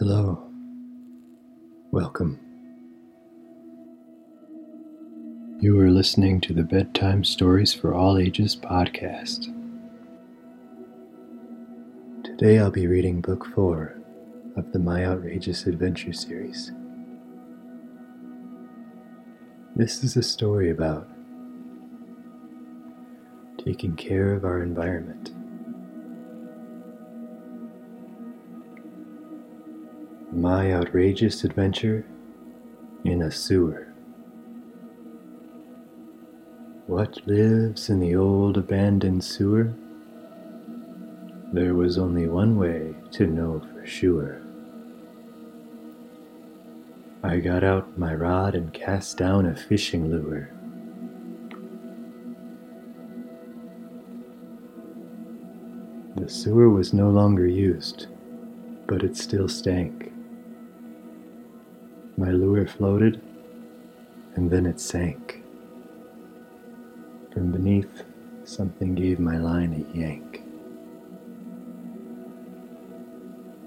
Hello. Welcome. You are listening to the Bedtime Stories for All Ages podcast. Today I'll be reading Book 4 of the My Outrageous Adventure series. This is a story about taking care of our environment. My Outrageous Adventure in a Sewer. What lives in the old abandoned sewer? There was only one way to know for sure. I got out my rod and cast down a fishing lure. The sewer was no longer used, but it still stank. My lure floated, and then it sank. From beneath, something gave my line a yank.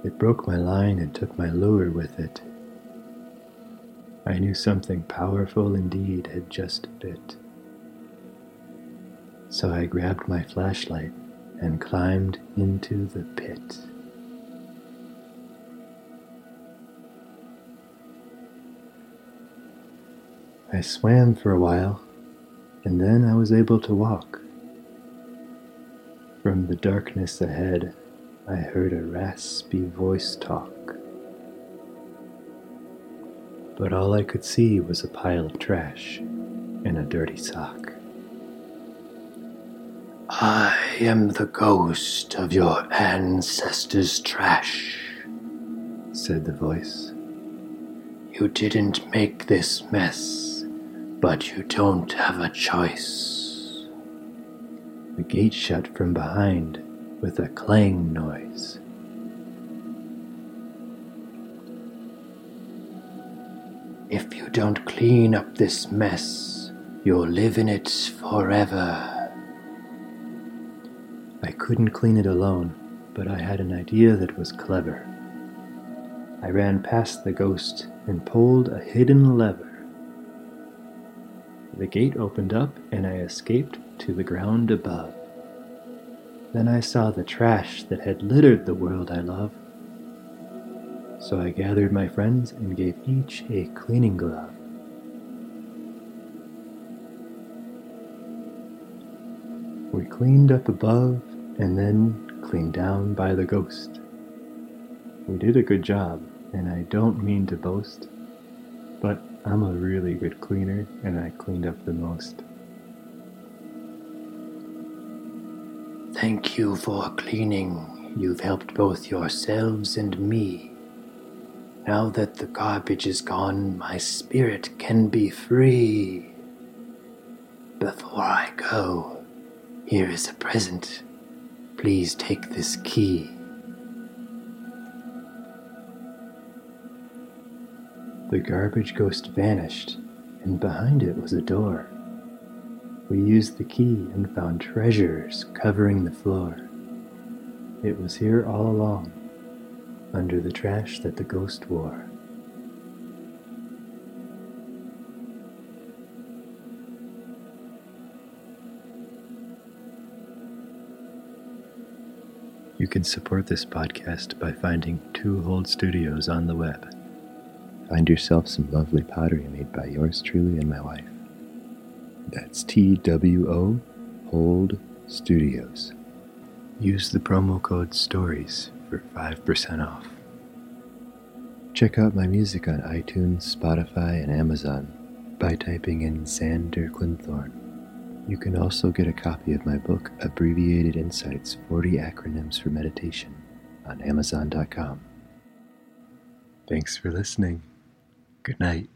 It broke my line and took my lure with it. I knew something powerful indeed had just bit. So I grabbed my flashlight and climbed into the pit. I swam for a while, and then I was able to walk. From the darkness ahead, I heard a raspy voice talk. But all I could see was a pile of trash and a dirty sock. I am the ghost of your ancestors' trash, said the voice. You didn't make this mess. But you don't have a choice. The gate shut from behind with a clang noise. If you don't clean up this mess, you'll live in it forever. I couldn't clean it alone, but I had an idea that was clever. I ran past the ghost and pulled a hidden lever. The gate opened up, and I escaped to the ground above. Then I saw the trash that had littered the world I love. So I gathered my friends and gave each a cleaning glove. We cleaned up above, and then cleaned down by the ghost. We did a good job, and I don't mean to boast, but I'm a really good cleaner, and I cleaned up the most. Thank you for cleaning. You've helped both yourselves and me. Now that the garbage is gone, my spirit can be free. Before I go, here is a present. Please take this key. The garbage ghost vanished, and behind it was a door. We used the key and found treasures covering the floor. It was here all along, under the trash that the ghost wore. You can support this podcast by finding Two Hold Studios on the web. Find yourself some lovely pottery made by yours truly and my wife. That's TWO Hold Studios. Use the promo code STORIES for 5% off. Check out my music on iTunes, Spotify, and Amazon by typing in Xander Clinthorne. You can also get a copy of my book, Abbreviated Insights: 40 Acronyms for Meditation, on Amazon.com. Thanks for listening. Good night.